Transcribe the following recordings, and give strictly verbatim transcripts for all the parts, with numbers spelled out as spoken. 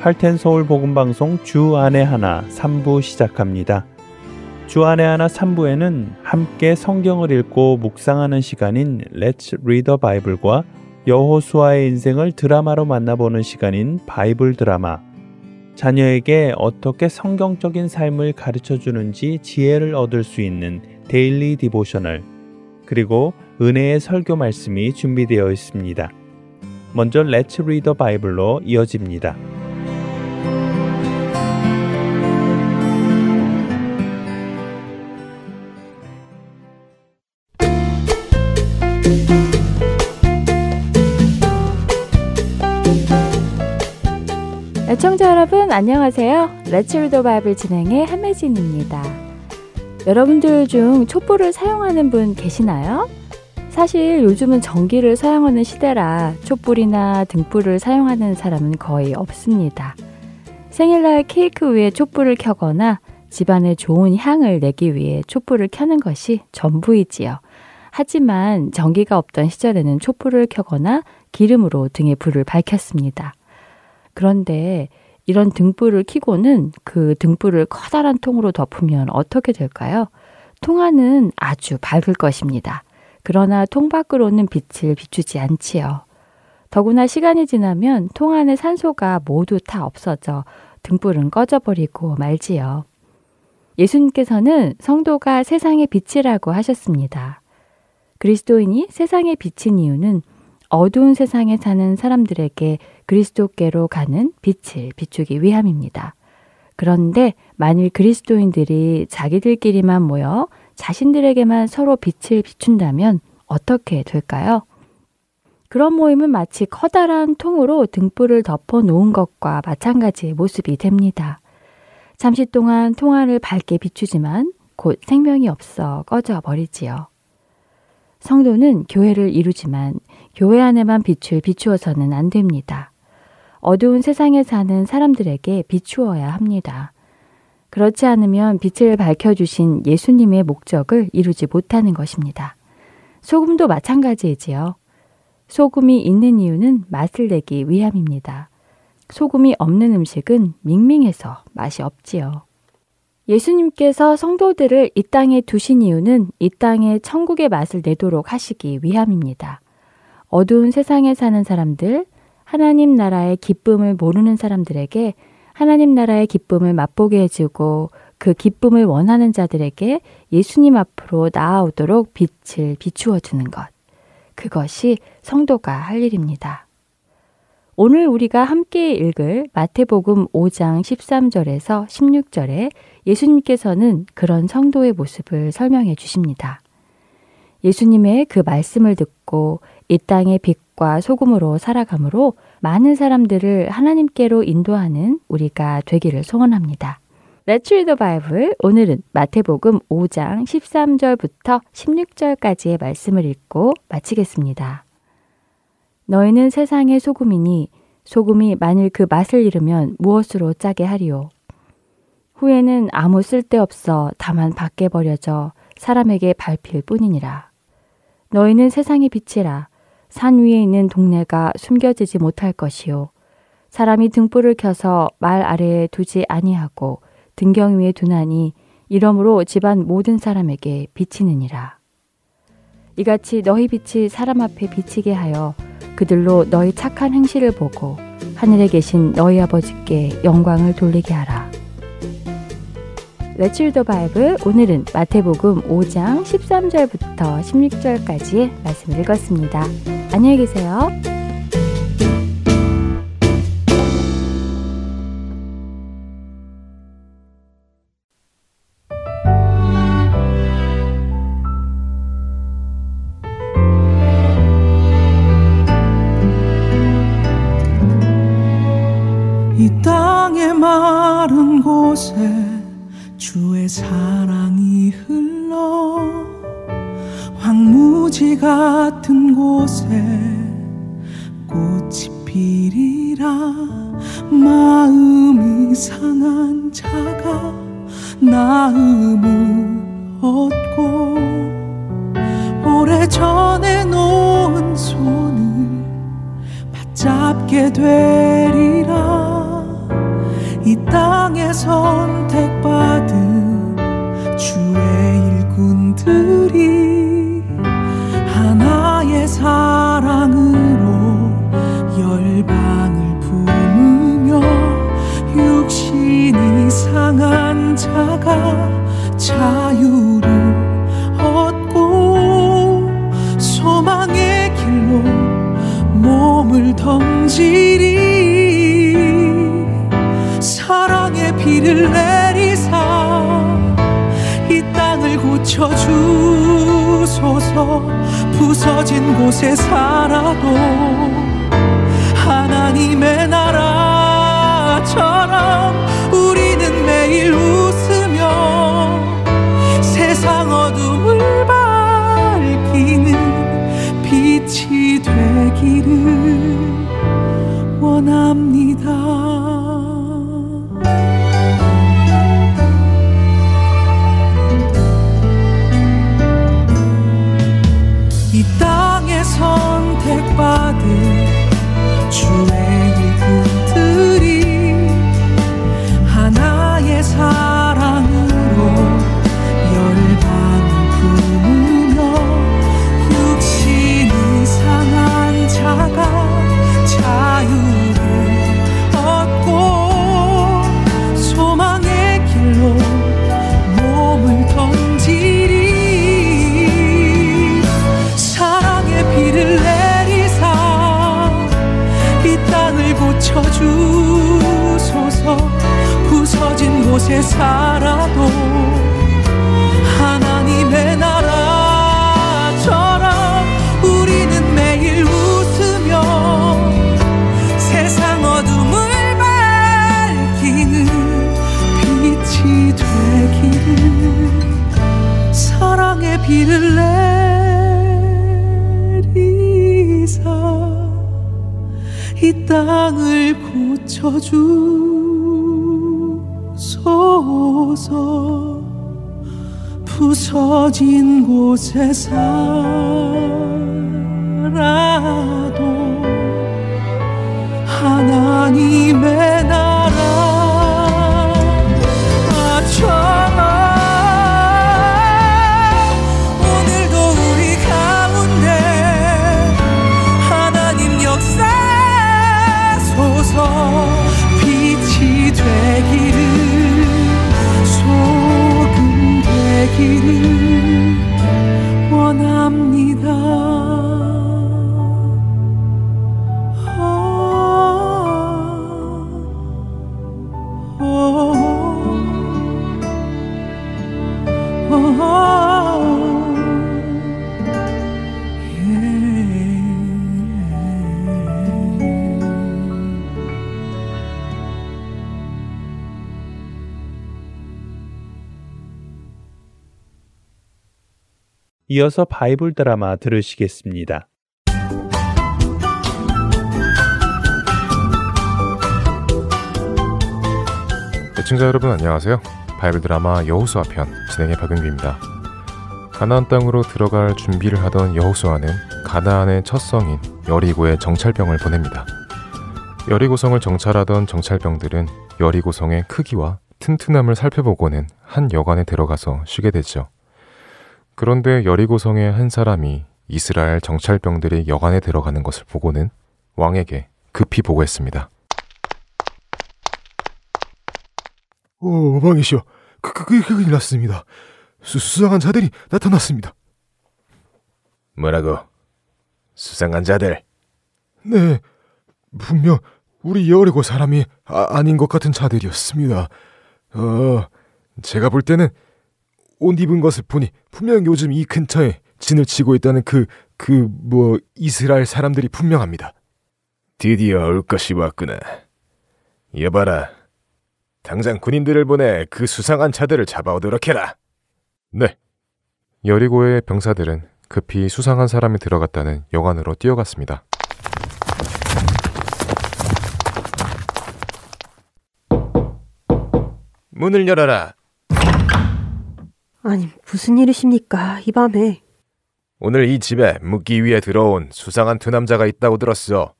하트앤소울 복음방송 주 안에 하나 삼 부 시작합니다. 주 안에 하나 삼 부에는 함께 성경을 읽고 묵상하는 시간인 Let's Read the Bible과 여호수아의 인생을 드라마로 만나보는 시간인 바이블드라마, 자녀에게 어떻게 성경적인 삶을 가르쳐주는지 지혜를 얻을 수 있는 데일리 디보셔널, 그리고 은혜의 설교 말씀이 준비되어 있습니다. 먼저 Let's Read the Bible로 이어집니다. 시청자 여러분 안녕하세요. Let's Read the Bible 진행의 한혜진입니다. 여러분들 중 촛불을 사용하는 분 계시나요? 사실 요즘은 전기를 사용하는 시대라 촛불이나 등불을 사용하는 사람은 거의 없습니다. 생일날 케이크 위에 촛불을 켜거나 집안에 좋은 향을 내기 위해 촛불을 켜는 것이 전부이지요. 하지만 전기가 없던 시절에는 촛불을 켜거나 기름으로 등에 불을 밝혔습니다. 그런데 이런 등불을 켜고는 그 등불을 커다란 통으로 덮으면 어떻게 될까요? 통 안은 아주 밝을 것입니다. 그러나 통 밖으로는 빛을 비추지 않지요. 더구나 시간이 지나면 통 안의 산소가 모두 다 없어져 등불은 꺼져버리고 말지요. 예수님께서는 성도가 세상의 빛이라고 하셨습니다. 그리스도인이 세상의 빛인 이유는 어두운 세상에 사는 사람들에게 그리스도께로 가는 빛을 비추기 위함입니다. 그런데 만일 그리스도인들이 자기들끼리만 모여 자신들에게만 서로 빛을 비춘다면 어떻게 될까요? 그런 모임은 마치 커다란 통으로 등불을 덮어놓은 것과 마찬가지의 모습이 됩니다. 잠시 동안 통 안을 밝게 비추지만 곧 생명이 없어 꺼져버리지요. 성도는 교회를 이루지만 교회 안에만 빛을 비추어서는 안 됩니다. 어두운 세상에 사는 사람들에게 비추어야 합니다. 그렇지 않으면 빛을 밝혀주신 예수님의 목적을 이루지 못하는 것입니다. 소금도 마찬가지이지요. 소금이 있는 이유는 맛을 내기 위함입니다. 소금이 없는 음식은 밍밍해서 맛이 없지요. 예수님께서 성도들을 이 땅에 두신 이유는 이 땅에 천국의 맛을 내도록 하시기 위함입니다. 어두운 세상에 사는 사람들, 하나님 나라의 기쁨을 모르는 사람들에게 하나님 나라의 기쁨을 맛보게 해주고 그 기쁨을 원하는 자들에게 예수님 앞으로 나아오도록 빛을 비추어주는 것. 그것이 성도가 할 일입니다. 오늘 우리가 함께 읽을 마태복음 오 장 십삼 절에서 십육 절에 예수님께서는 그런 성도의 모습을 설명해 주십니다. 예수님의 그 말씀을 듣고 이 땅의 빛과 소금으로 살아감으로 많은 사람들을 하나님께로 인도하는 우리가 되기를 소원합니다. Let's Read the Bible, 오늘은 마태복음 오 장 십삼 절부터 십육 절까지의 말씀을 읽고 마치겠습니다. 너희는 세상의 소금이니 소금이 만일 그 맛을 잃으면 무엇으로 짜게 하리요? 후에는 아무 쓸데없어 다만 밖에 버려져 사람에게 밟힐 뿐이니라. 너희는 세상의 빛이라. 산 위에 있는 동네가 숨겨지지 못할 것이요. 사람이 등불을 켜서 말 아래에 두지 아니하고 등경 위에 두나니 이러므로 집안 모든 사람에게 비치느니라. 이같이 너희 빛이 사람 앞에 비치게 하여 그들로 너희 착한 행실을 보고 하늘에 계신 너희 아버지께 영광을 돌리게 하라. Let's Read the Bible, 오늘은 마태복음 오 장 십삼 절부터 십육 절까지의 말씀을 읽었습니다. 안녕히 계세요. 이 땅의 마른 곳에 주의 사랑이 흘러 황무지 같은 곳에 꽃이 피리라. 마음이 상한 자가 나음을 얻고 오래전에 놓은 손을 붙잡게 되리라. 것들이 하나의 사랑으로 열방을 품으며 육신이 상한 자가 자유를 얻고 소망의 길로 몸을 던지리. 사랑의 비를 내리사 이 땅을 고쳐주소서. 부서진 곳에 살아도 하나님의 나라처럼 우리는 매일 웃으며 세상 어둠을 밝히는 빛이 되기를 원합니다. 이 땅에 선택받은 주의 일꾼들이 하나의 사랑으로 열방을 품으며 육신이 상한 자가 자유를 얻고 소망의 길로 몸을 던지리. 주소서. 부서진 곳에 살아도 하나님의 나라처럼 우리는 매일 웃으며 세상 어둠을 밝히는 빛이 되기를. 사랑의 비를 내리사 이 땅을 고쳐주소서. 부서진 곳에 살아도 하나님의 나라처럼 빛이 되기를, 소금 되기를 원합니다. 아, 어, 어, 어, 예. 이어서 바이블 드라마 들으시겠습니다. 시청자 여러분 안녕하세요. 바이블 드라마 여호수아 편 진행의 박은규입니다. 가나안 땅으로 들어갈 준비를 하던 여호수아는 가나안의 첫 성인 여리고에 정찰병을 보냅니다. 여리고성을 정찰하던 정찰병들은 여리고성의 크기와 튼튼함을 살펴보고는 한 여관에 들어가서 쉬게 되죠. 그런데 여리고성의 한 사람이 이스라엘 정찰병들이 여관에 들어가는 것을 보고는 왕에게 급히 보고했습니다. 오, 왕이시여, 그, 그, 그, 큰일 났습니다. 수, 수상한 자들이 나타났습니다. 뭐라고? 수상한 자들? 네, 분명 우리 여리고 사람이 아, 아닌 것 같은 자들이었습니다. 어, 제가 볼 때는 옷 입은 것을 보니 분명 요즘 이 근처에 진을 치고 있다는 그, 그 뭐 이스라엘 사람들이 분명합니다. 드디어 올 것이 왔구나. 여봐라, 당장 군인들을 보내 그 수상한 차들을 잡아오도록 해라. 네. 여리고의 병사들은 급히 수상한 사람이 들어갔다는 여관으로 뛰어갔습니다. 문을 열어라. 아니, 무슨 일이십니까, 이 밤에? 오늘 이 집에 묵기 위해 들어온 수상한 두 남자가 있다고 들었어.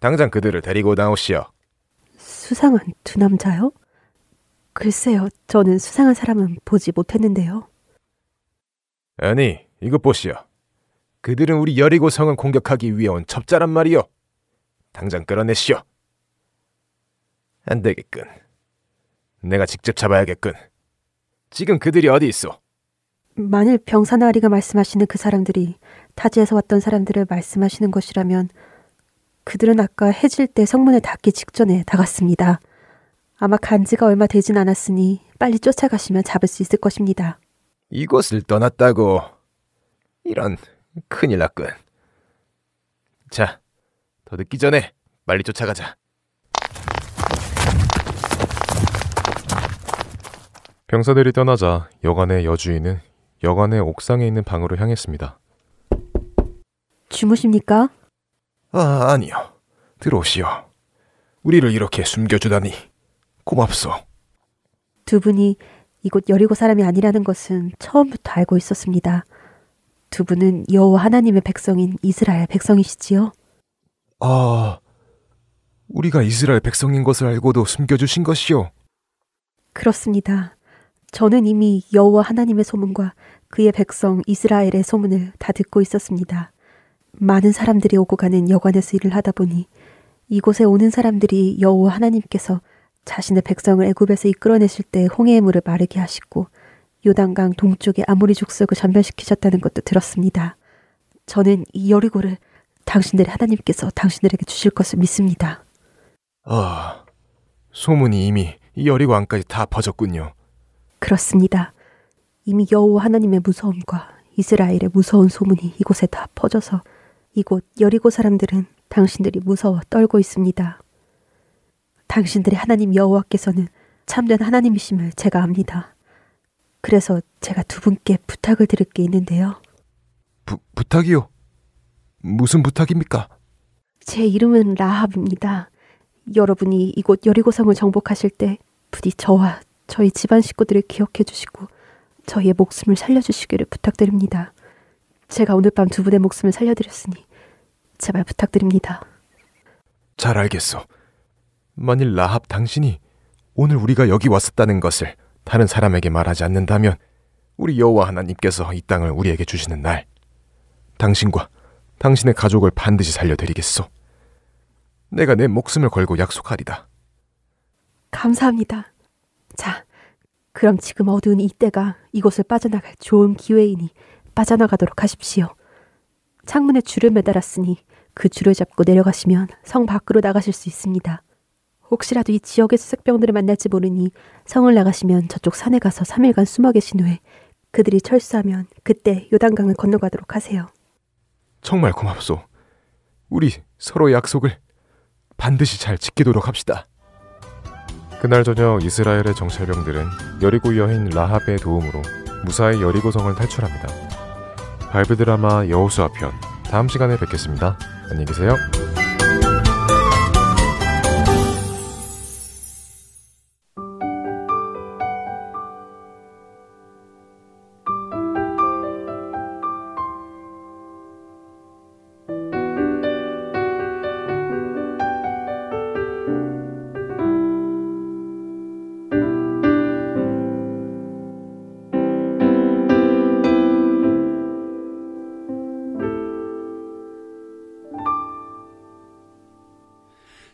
당장 그들을 데리고 나오시오. 수상한 두 남자요? 글쎄요, 저는 수상한 사람은 보지 못했는데요. 아니, 이것 보시오. 그들은 우리 여리고 성을 공격하기 위해 온 첩자란 말이오. 당장 끌어내시오. 안 되겠군. 내가 직접 잡아야겠군. 지금 그들이 어디 있어? 만일 병사나리가 말씀하시는 그 사람들이 타지에서 왔던 사람들을 말씀하시는 것이라면 그들은 아까 해질 때 성문을 닫기 직전에 나갔습니다. 아마 간지가 얼마 되진 않았으니 빨리 쫓아가시면 잡을 수 있을 것입니다. 이곳을 떠났다고? 이런, 큰일 났군. 자, 더 늦기 전에 빨리 쫓아가자. 병사들이 떠나자 여관의 여주인은 여관의 옥상에 있는 방으로 향했습니다. 주무십니까? 아, 아니요. 들어오시오. 우리를 이렇게 숨겨주다니 고맙소. 두 분이 이곳 여리고 사람이 아니라는 것은 처음부터 알고 있었습니다. 두 분은 여호와 하나님의 백성인 이스라엘 백성이시지요? 아, 우리가 이스라엘 백성인 것을 알고도 숨겨주신 것이요? 그렇습니다. 저는 이미 여호와 하나님의 소문과 그의 백성 이스라엘의 소문을 다 듣고 있었습니다. 많은 사람들이 오고 가는 여관에서 일을 하다 보니 이곳에 오는 사람들이 여호와 하나님께서 자신의 백성을 애굽에서 이끌어내실 때 홍해의 물을 마르게 하시고 요단강 동쪽의 아모리 족속을 전멸시키셨다는 것도 들었습니다. 저는 이 여리고를 당신들의 하나님께서 당신들에게 주실 것을 믿습니다. 아, 소문이 이미 이 여리고 안까지 다 퍼졌군요. 그렇습니다. 이미 여호와 하나님의 무서움과 이스라엘의 무서운 소문이 이곳에 다 퍼져서 이곳 여리고 사람들은 당신들이 무서워 떨고 있습니다. 당신들의 하나님 여호와께서는 참된 하나님이심을 제가 압니다. 그래서 제가 두 분께 부탁을 드릴 게 있는데요. 부, 부탁이요? 무슨 부탁입니까? 제 이름은 라합입니다. 여러분이 이곳 여리고성을 정복하실 때 부디 저와 저희 집안 식구들을 기억해 주시고 저희의 목숨을 살려주시기를 부탁드립니다. 제가 오늘 밤 두 분의 목숨을 살려드렸으니 제발 부탁드립니다. 잘 알겠어. 만일 라합 당신이 오늘 우리가 여기 왔었다는 것을 다른 사람에게 말하지 않는다면 우리 여호와 하나님께서 이 땅을 우리에게 주시는 날 당신과 당신의 가족을 반드시 살려드리겠소. 내가 내 목숨을 걸고 약속하리다. 감사합니다. 자, 그럼 지금 어두운 이때가 이곳을 빠져나갈 좋은 기회이니 빠져나가도록 하십시오. 창문에 줄을 매달았으니 그 줄을 잡고 내려가시면 성 밖으로 나가실 수 있습니다. 혹시라도 이 지역의 수색병들을 만날지 모르니 성을 나가시면 저쪽 산에 가서 삼 일간 숨어 계신 후에 그들이 철수하면 그때 요단강을 건너가도록 하세요. 정말 고맙소. 우리 서로 약속을 반드시 잘 지키도록 합시다. 그날 저녁 이스라엘의 정찰병들은 여리고 여인 라합의 도움으로 무사히 여리고성을 탈출합니다. 바이블드라마 여호수아 편 다음 시간에 뵙겠습니다. 안녕히 계세요.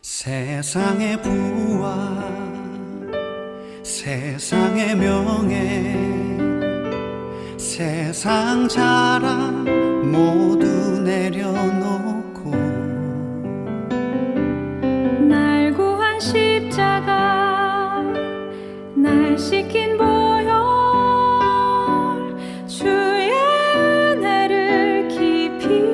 세상의 부와 세상의 명예 세상 자랑 모두 내려놓고 날 구한 십자가 날 씻긴 보혈 주의 은혜를 깊이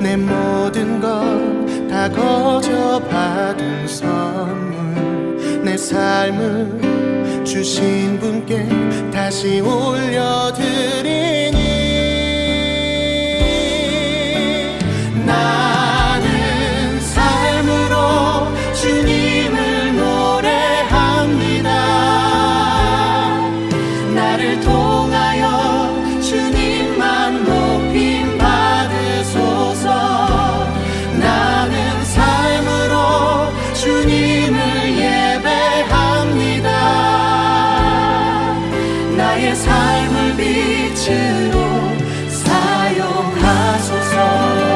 내 모든 것 다 거저 받은 선물 내 삶을 주신 분께 다시 올려드리니 나는 삶으로 주님을 노래 빛으로 사용하소서.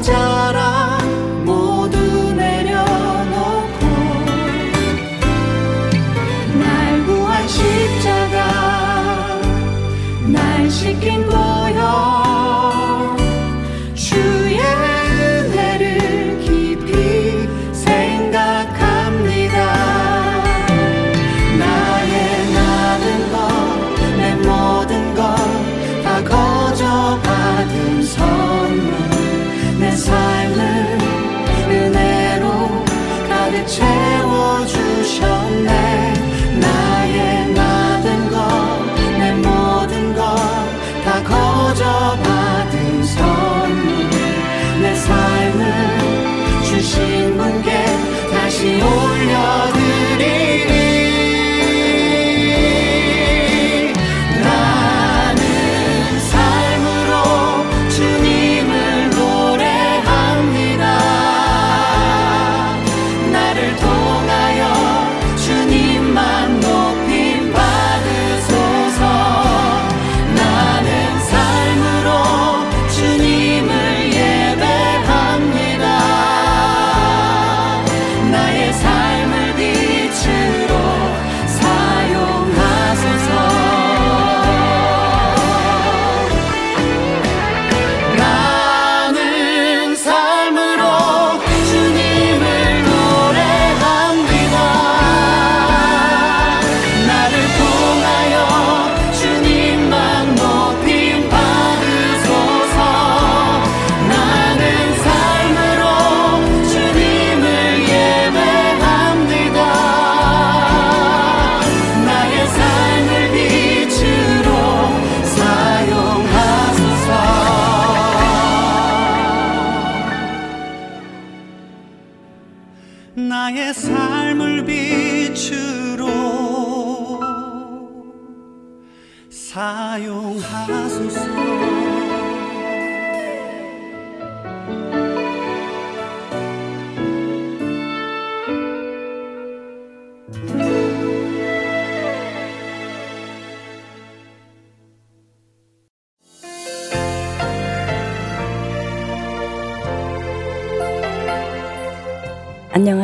자랑 모두 내려놓고 날 구한 십자가 날 씻긴 보혈 주의 은혜를 깊이 생각합니다. 나의 나는 것 내 모든 것 다 거저 받은 선물 내 삶을 은혜로 가득 채워주셨네. 나의 모든 것 내 모든 것 다 거저 받은 선물 내 삶을 주신 분께 다시 올려드리리.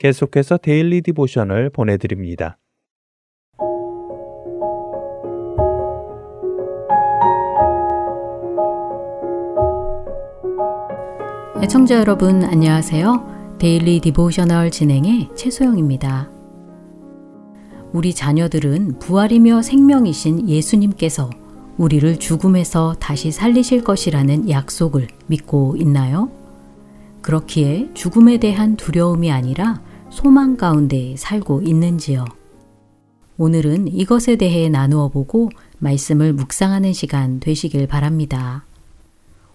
계속해서 데일리 디보션을 보내드립니다. 애청자 여러분 안녕하세요. 데일리 디보셔널 진행의 최소영입니다. 우리 자녀들은 부활이며 생명이신 예수님께서 우리를 죽음에서 다시 살리실 것이라는 약속을 믿고 있나요? 그렇기에 죽음에 대한 두려움이 아니라 소망 가운데 살고 있는지요? 오늘은 이것에 대해 나누어 보고 말씀을 묵상하는 시간 되시길 바랍니다.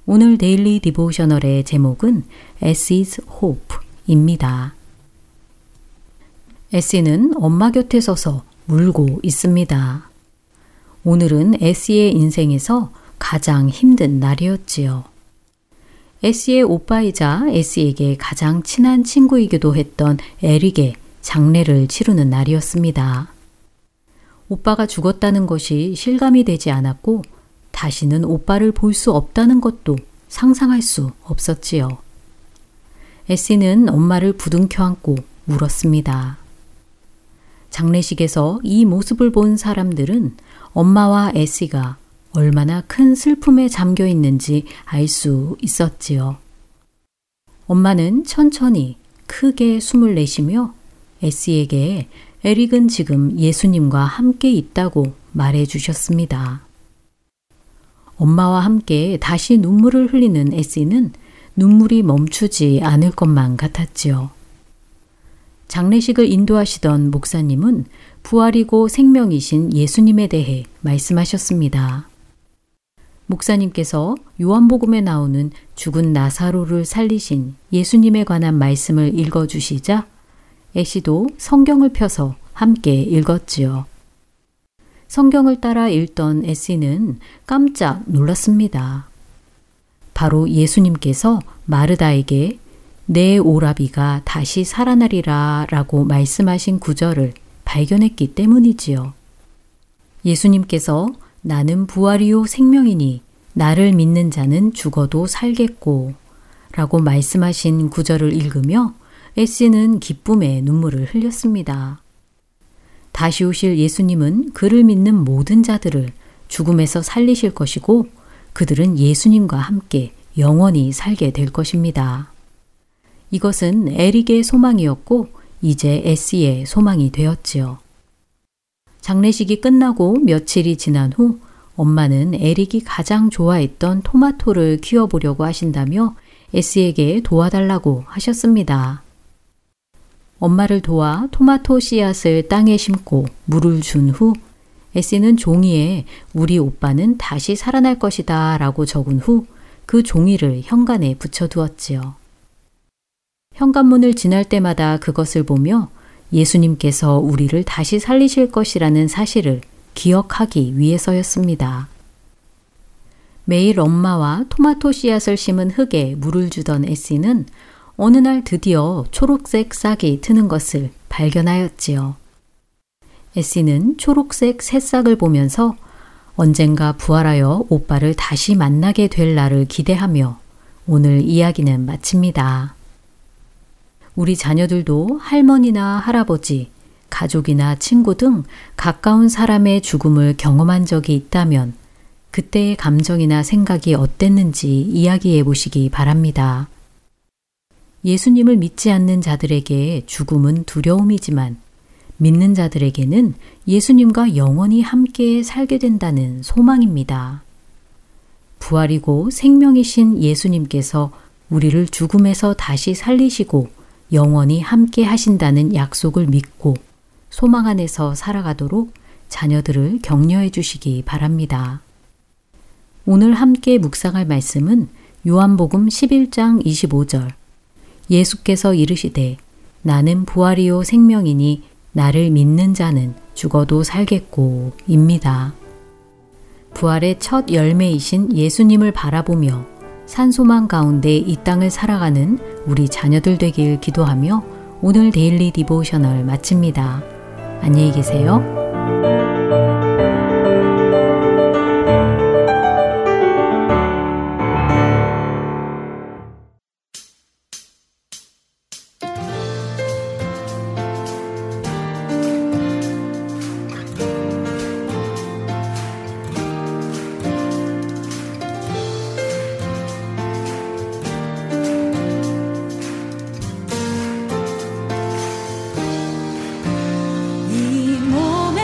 오늘 데일리 디보셔널의 제목은 As is Hope입니다. 에시는 엄마 곁에 서서 울고 있습니다. 오늘은 에시의 인생에서 가장 힘든 날이었지요. 에스의 오빠이자 에스에게 가장 친한 친구이기도 했던 에릭의 장례를 치르는 날이었습니다. 오빠가 죽었다는 것이 실감이 되지 않았고 다시는 오빠를 볼 수 없다는 것도 상상할 수 없었지요. 에스는 엄마를 부둥켜 안고 울었습니다. 장례식에서 이 모습을 본 사람들은 엄마와 에스가 얼마나 큰 슬픔에 잠겨 있는지 알 수 있었지요. 엄마는 천천히 크게 숨을 내쉬며 에스에게 에릭은 지금 예수님과 함께 있다고 말해 주셨습니다. 엄마와 함께 다시 눈물을 흘리는 에스는 눈물이 멈추지 않을 것만 같았지요. 장례식을 인도하시던 목사님은 부활이고 생명이신 예수님에 대해 말씀하셨습니다. 목사님께서 요한복음에 나오는 죽은 나사로를 살리신 예수님에 관한 말씀을 읽어주시자 애시도 성경을 펴서 함께 읽었지요. 성경을 따라 읽던 애시는 깜짝 놀랐습니다. 바로 예수님께서 마르다에게 내 오라비가 다시 살아나리라 라고 말씀하신 구절을 발견했기 때문이지요. 예수님께서 나는 부활이요 생명이니 나를 믿는 자는 죽어도 살겠고 라고 말씀하신 구절을 읽으며 에스는 기쁨에 눈물을 흘렸습니다. 다시 오실 예수님은 그를 믿는 모든 자들을 죽음에서 살리실 것이고 그들은 예수님과 함께 영원히 살게 될 것입니다. 이것은 에릭의 소망이었고 이제 에스의 소망이 되었지요. 장례식이 끝나고 며칠이 지난 후 엄마는 에릭이 가장 좋아했던 토마토를 키워보려고 하신다며 에스에게 도와달라고 하셨습니다. 엄마를 도와 토마토 씨앗을 땅에 심고 물을 준 후 에스는 종이에 우리 오빠는 다시 살아날 것이다 라고 적은 후 그 종이를 현관에 붙여두었지요. 현관문을 지날 때마다 그것을 보며 예수님께서 우리를 다시 살리실 것이라는 사실을 기억하기 위해서였습니다. 매일 엄마와 토마토 씨앗을 심은 흙에 물을 주던 에스는 어느 날 드디어 초록색 싹이 트는 것을 발견하였지요. 에스는 초록색 새싹을 보면서 언젠가 부활하여 오빠를 다시 만나게 될 날을 기대하며 오늘 이야기는 마칩니다. 우리 자녀들도 할머니나 할아버지, 가족이나 친구 등 가까운 사람의 죽음을 경험한 적이 있다면 그때의 감정이나 생각이 어땠는지 이야기해 보시기 바랍니다. 예수님을 믿지 않는 자들에게 죽음은 두려움이지만 믿는 자들에게는 예수님과 영원히 함께 살게 된다는 소망입니다. 부활이고 생명이신 예수님께서 우리를 죽음에서 다시 살리시고 영원히 함께 하신다는 약속을 믿고 소망 안에서 살아가도록 자녀들을 격려해 주시기 바랍니다. 오늘 함께 묵상할 말씀은 요한복음 십일 장 이십오 절 예수께서 이르시되 나는 부활이요 생명이니 나를 믿는 자는 죽어도 살겠고 입니다. 부활의 첫 열매이신 예수님을 바라보며 산소망 가운데 이 땅을 살아가는 우리 자녀들 되길 기도하며 오늘 데일리 디보셔널 마칩니다. 안녕히 계세요. 이 몸에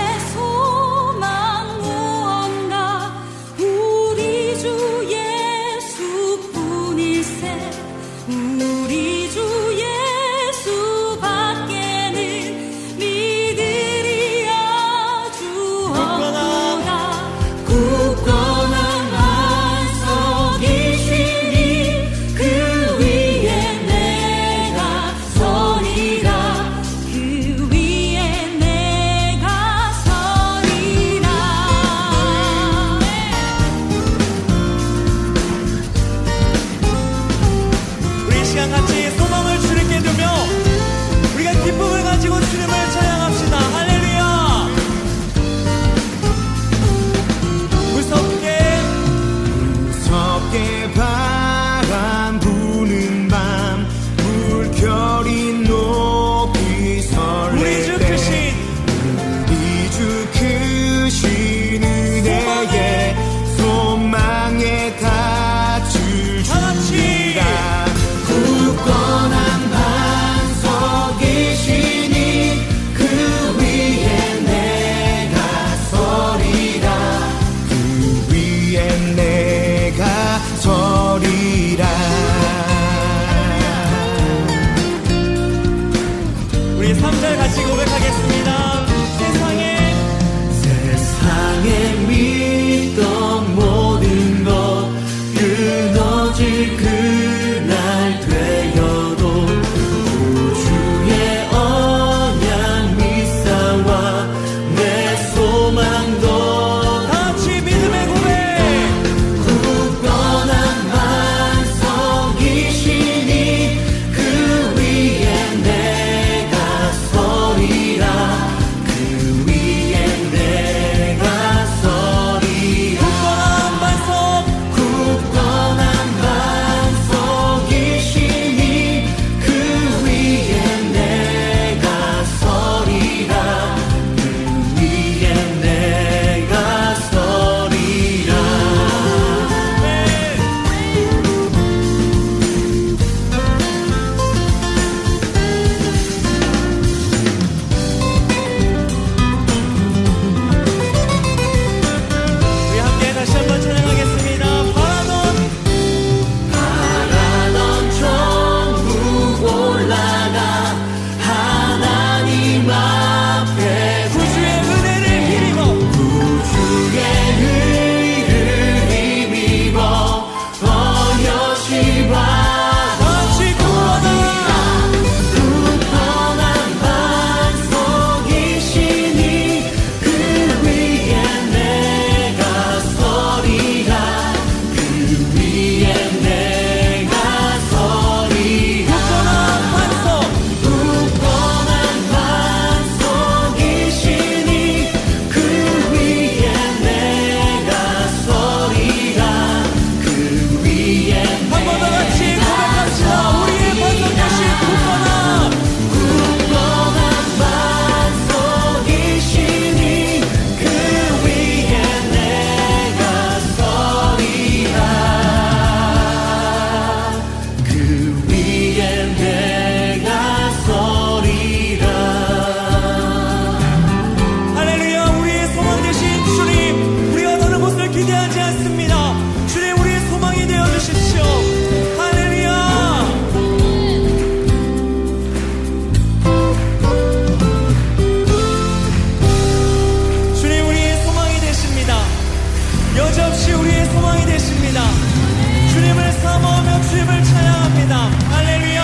넘어오며 주님을 찬양합니다. 할렐루야.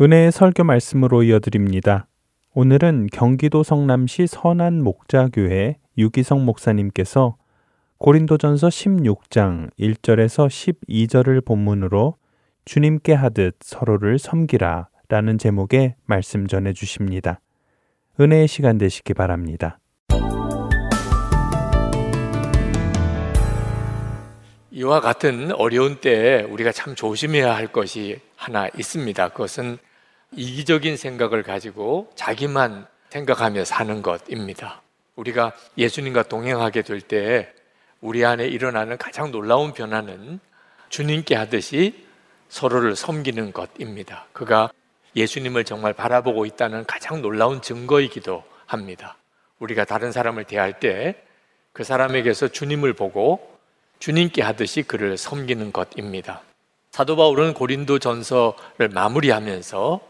은혜의 설교 말씀으로 이어드립니다. 오늘은 경기도 성남시 선한 목자교회 유기성 목사님께서 고린도전서 십육 장 일 절에서 십이 절을 본문으로 주님께 하듯 서로를 섬기라 라는 제목의 말씀 전해 주십니다. 은혜의 시간 되시기 바랍니다. 이와 같은 어려운 때에 우리가 참 조심해야 할 것이 하나 있습니다. 그것은 이기적인 생각을 가지고 자기만 생각하며 사는 것입니다. 우리가 예수님과 동행하게 될 때 우리 안에 일어나는 가장 놀라운 변화는 주님께 하듯이 서로를 섬기는 것입니다. 그가 예수님을 정말 바라보고 있다는 가장 놀라운 증거이기도 합니다. 우리가 다른 사람을 대할 때 그 사람에게서 주님을 보고 주님께 하듯이 그를 섬기는 것입니다. 사도 바울은 고린도 전서를 마무리하면서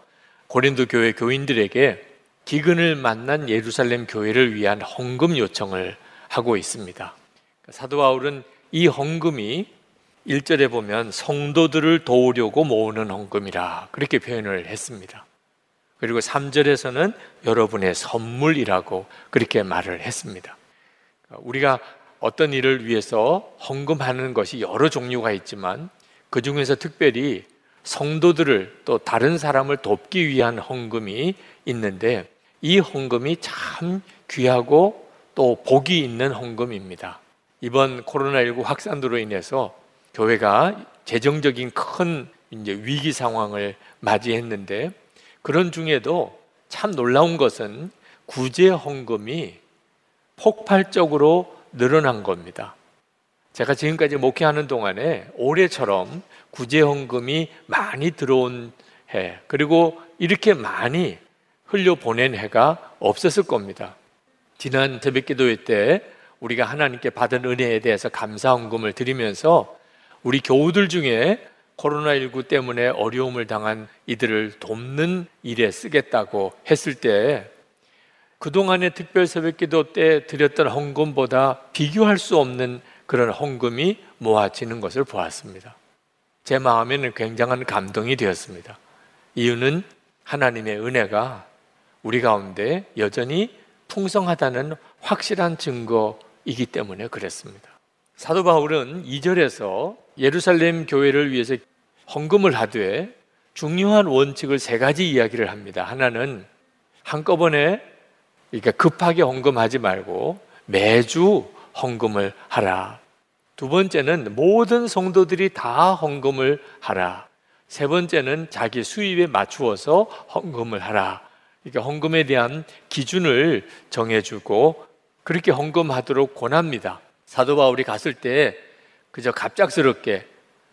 고린도 교회 교인들에게 기근을 만난 예루살렘 교회를 위한 헌금 요청을 하고 있습니다. 사도 바울은 이 헌금이 일 절에 보면 성도들을 도우려고 모으는 헌금이라 그렇게 표현을 했습니다. 그리고 삼 절에서는 여러분의 선물이라고 그렇게 말을 했습니다. 우리가 어떤 일을 위해서 헌금하는 것이 여러 종류가 있지만 그 중에서 특별히 성도들을 또 다른 사람을 돕기 위한 헌금이 있는데 이 헌금이 참 귀하고 또 복이 있는 헌금입니다. 이번 코로나십구 확산으로 인해서 교회가 재정적인 큰 이제 위기 상황을 맞이했는데 그런 중에도 참 놀라운 것은 구제 헌금이 폭발적으로 늘어난 겁니다. 제가 지금까지 목회하는 동안에 올해처럼 구제 헌금이 많이 들어온 해, 그리고 이렇게 많이 흘려보낸 해가 없었을 겁니다. 지난 새벽기도회 때 우리가 하나님께 받은 은혜에 대해서 감사 헌금을 드리면서 우리 교우들 중에 코로나십구 때문에 어려움을 당한 이들을 돕는 일에 쓰겠다고 했을 때 그동안의 특별 새벽기도 때 드렸던 헌금보다 비교할 수 없는 그런 헌금이 모아지는 것을 보았습니다. 제 마음에는 굉장한 감동이 되었습니다. 이유는 하나님의 은혜가 우리 가운데 여전히 풍성하다는 확실한 증거이기 때문에 그랬습니다. 사도 바울은 이 절에서 예루살렘 교회를 위해서 헌금을 하되 중요한 원칙을 세 가지 이야기를 합니다. 하나는 한꺼번에, 그러니까 급하게 헌금하지 말고 매주 헌금을 하라. 두 번째는 모든 성도들이 다 헌금을 하라. 세 번째는 자기 수입에 맞추어서 헌금을 하라. 그러니까 헌금에 대한 기준을 정해주고 그렇게 헌금하도록 권합니다. 사도 바울이 갔을 때 그저 갑작스럽게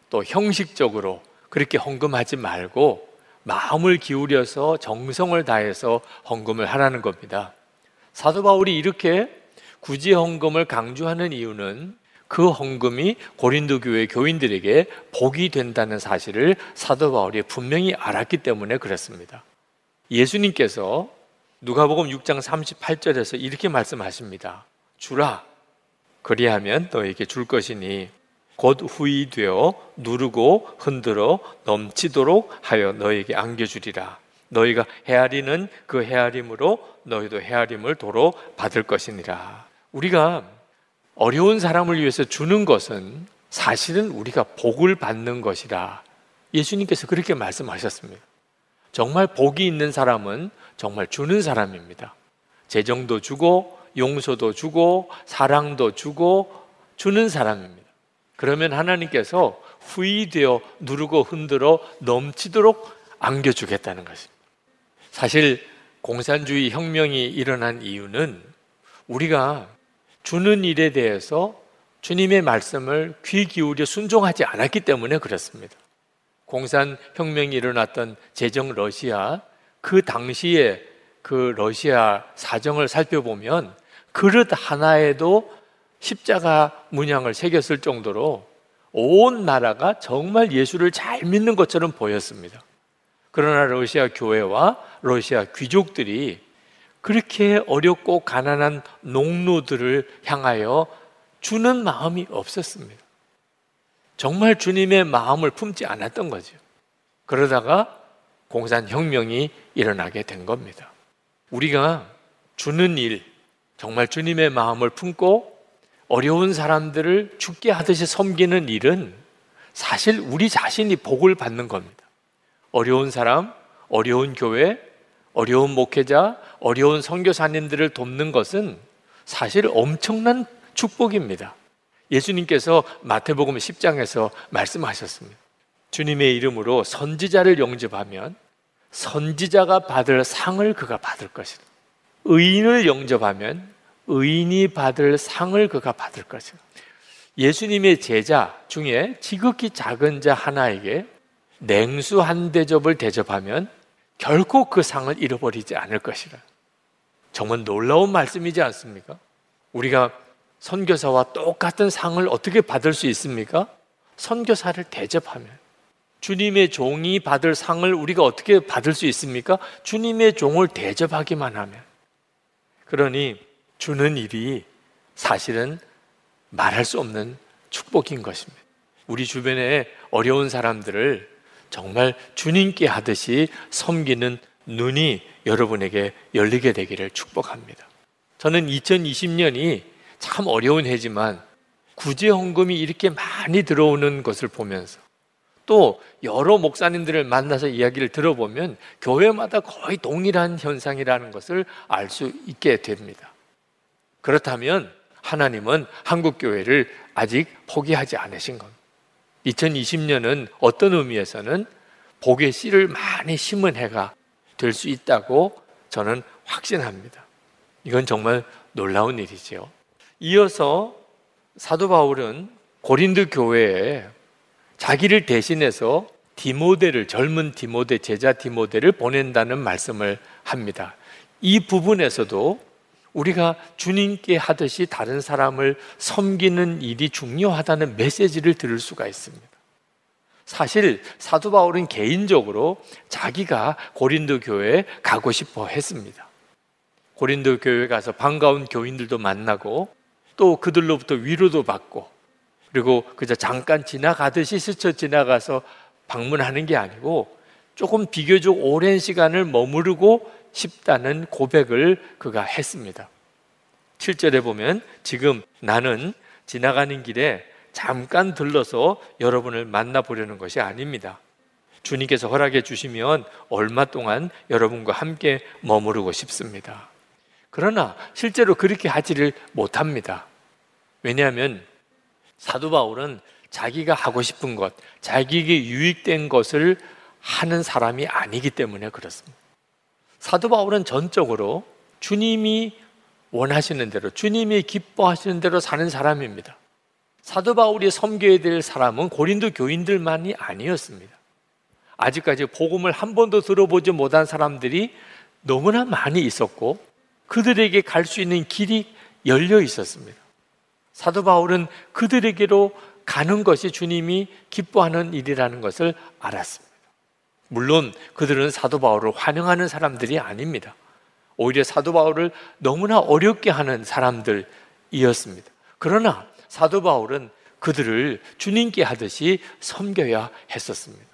또 형식적으로 그렇게 헌금하지 말고 마음을 기울여서 정성을 다해서 헌금을 하라는 겁니다. 사도 바울이 이렇게 굳이 헌금을 강조하는 이유는 그 헌금이 고린도 교회 교인들에게 복이 된다는 사실을 사도 바울이 분명히 알았기 때문에 그렇습니다. 예수님께서 누가복음 육 장 삼십팔 절에서 이렇게 말씀하십니다. 주라, 그리하면 너에게 줄 것이니 곧 후이 되어 누르고 흔들어 넘치도록 하여 너에게 안겨주리라. 너희가 헤아리는 그 헤아림으로 너희도 헤아림을 도로 받을 것이니라. 우리가 어려운 사람을 위해서 주는 것은 사실은 우리가 복을 받는 것이라 예수님께서 그렇게 말씀하셨습니다. 정말 복이 있는 사람은 정말 주는 사람입니다. 재정도 주고 용서도 주고 사랑도 주고 주는 사람입니다. 그러면 하나님께서 후이 되어 누르고 흔들어 넘치도록 안겨주겠다는 것입니다. 사실 공산주의 혁명이 일어난 이유는 우리가 주는 일에 대해서 주님의 말씀을 귀 기울여 순종하지 않았기 때문에 그렇습니다. 공산혁명이 일어났던 제정 러시아, 그 당시에 그 러시아 사정을 살펴보면 그릇 하나에도 십자가 문양을 새겼을 정도로 온 나라가 정말 예수를 잘 믿는 것처럼 보였습니다. 그러나 러시아 교회와 러시아 귀족들이 그렇게 어렵고 가난한 농노들을 향하여 주는 마음이 없었습니다. 정말 주님의 마음을 품지 않았던 거죠. 그러다가 공산혁명이 일어나게 된 겁니다. 우리가 주는 일, 정말 주님의 마음을 품고 어려운 사람들을 죽게 하듯이 섬기는 일은 사실 우리 자신이 복을 받는 겁니다. 어려운 사람, 어려운 교회, 어려운 목회자, 어려운 선교사님들을 돕는 것은 사실 엄청난 축복입니다. 예수님께서 마태복음 십 장에서 말씀하셨습니다. 주님의 이름으로 선지자를 영접하면 선지자가 받을 상을 그가 받을 것이다. 의인을 영접하면 의인이 받을 상을 그가 받을 것이다. 예수님의 제자 중에 지극히 작은 자 하나에게 냉수 한 대접을 대접하면 결코 그 상을 잃어버리지 않을 것이라. 정말 놀라운 말씀이지 않습니까? 우리가 선교사와 똑같은 상을 어떻게 받을 수 있습니까? 선교사를 대접하면. 주님의 종이 받을 상을 우리가 어떻게 받을 수 있습니까? 주님의 종을 대접하기만 하면. 그러니 주는 일이 사실은 말할 수 없는 축복인 것입니다. 우리 주변에 어려운 사람들을 정말 주님께 하듯이 섬기는 눈이 여러분에게 열리게 되기를 축복합니다. 저는 이천이십 년이 참 어려운 해지만 구제헌금이 이렇게 많이 들어오는 것을 보면서 또 여러 목사님들을 만나서 이야기를 들어보면 교회마다 거의 동일한 현상이라는 것을 알 수 있게 됩니다. 그렇다면 하나님은 한국교회를 아직 포기하지 않으신 겁니다. 이천이십 년은 어떤 의미에서는 복의 씨를 많이 심은 해가 될 수 있다고 저는 확신합니다. 이건 정말 놀라운 일이지요. 이어서 사도 바울은 고린도 교회에 자기를 대신해서 디모데를, 젊은 디모데, 제자 디모데를 보낸다는 말씀을 합니다. 이 부분에서도 우리가 주님께 하듯이 다른 사람을 섬기는 일이 중요하다는 메시지를 들을 수가 있습니다. 사실 사도 바울은 개인적으로 자기가 고린도 교회에 가고 싶어 했습니다. 고린도 교회에 가서 반가운 교인들도 만나고 또 그들로부터 위로도 받고 그리고 그저 잠깐 지나가듯이 스쳐 지나가서 방문하는 게 아니고 조금 비교적 오랜 시간을 머무르고 싶다는 고백을 그가 했습니다. 칠 절에 보면 지금 나는 지나가는 길에 잠깐 들러서 여러분을 만나보려는 것이 아닙니다. 주님께서 허락해 주시면 얼마 동안 여러분과 함께 머무르고 싶습니다. 그러나 실제로 그렇게 하지를 못합니다. 왜냐하면 사도 바울은 자기가 하고 싶은 것, 자기에게 유익된 것을 하는 사람이 아니기 때문에 그렇습니다. 사도 바울은 전적으로 주님이 원하시는 대로, 주님이 기뻐하시는 대로 사는 사람입니다. 사도 바울이 섬겨야 될 사람은 고린도 교인들만이 아니었습니다. 아직까지 복음을 한 번도 들어보지 못한 사람들이 너무나 많이 있었고 그들에게 갈 수 있는 길이 열려 있었습니다. 사도 바울은 그들에게로 가는 것이 주님이 기뻐하는 일이라는 것을 알았습니다. 물론 그들은 사도 바울을 환영하는 사람들이 아닙니다. 오히려 사도 바울을 너무나 어렵게 하는 사람들이었습니다. 그러나 사도 바울은 그들을 주님께 하듯이 섬겨야 했었습니다.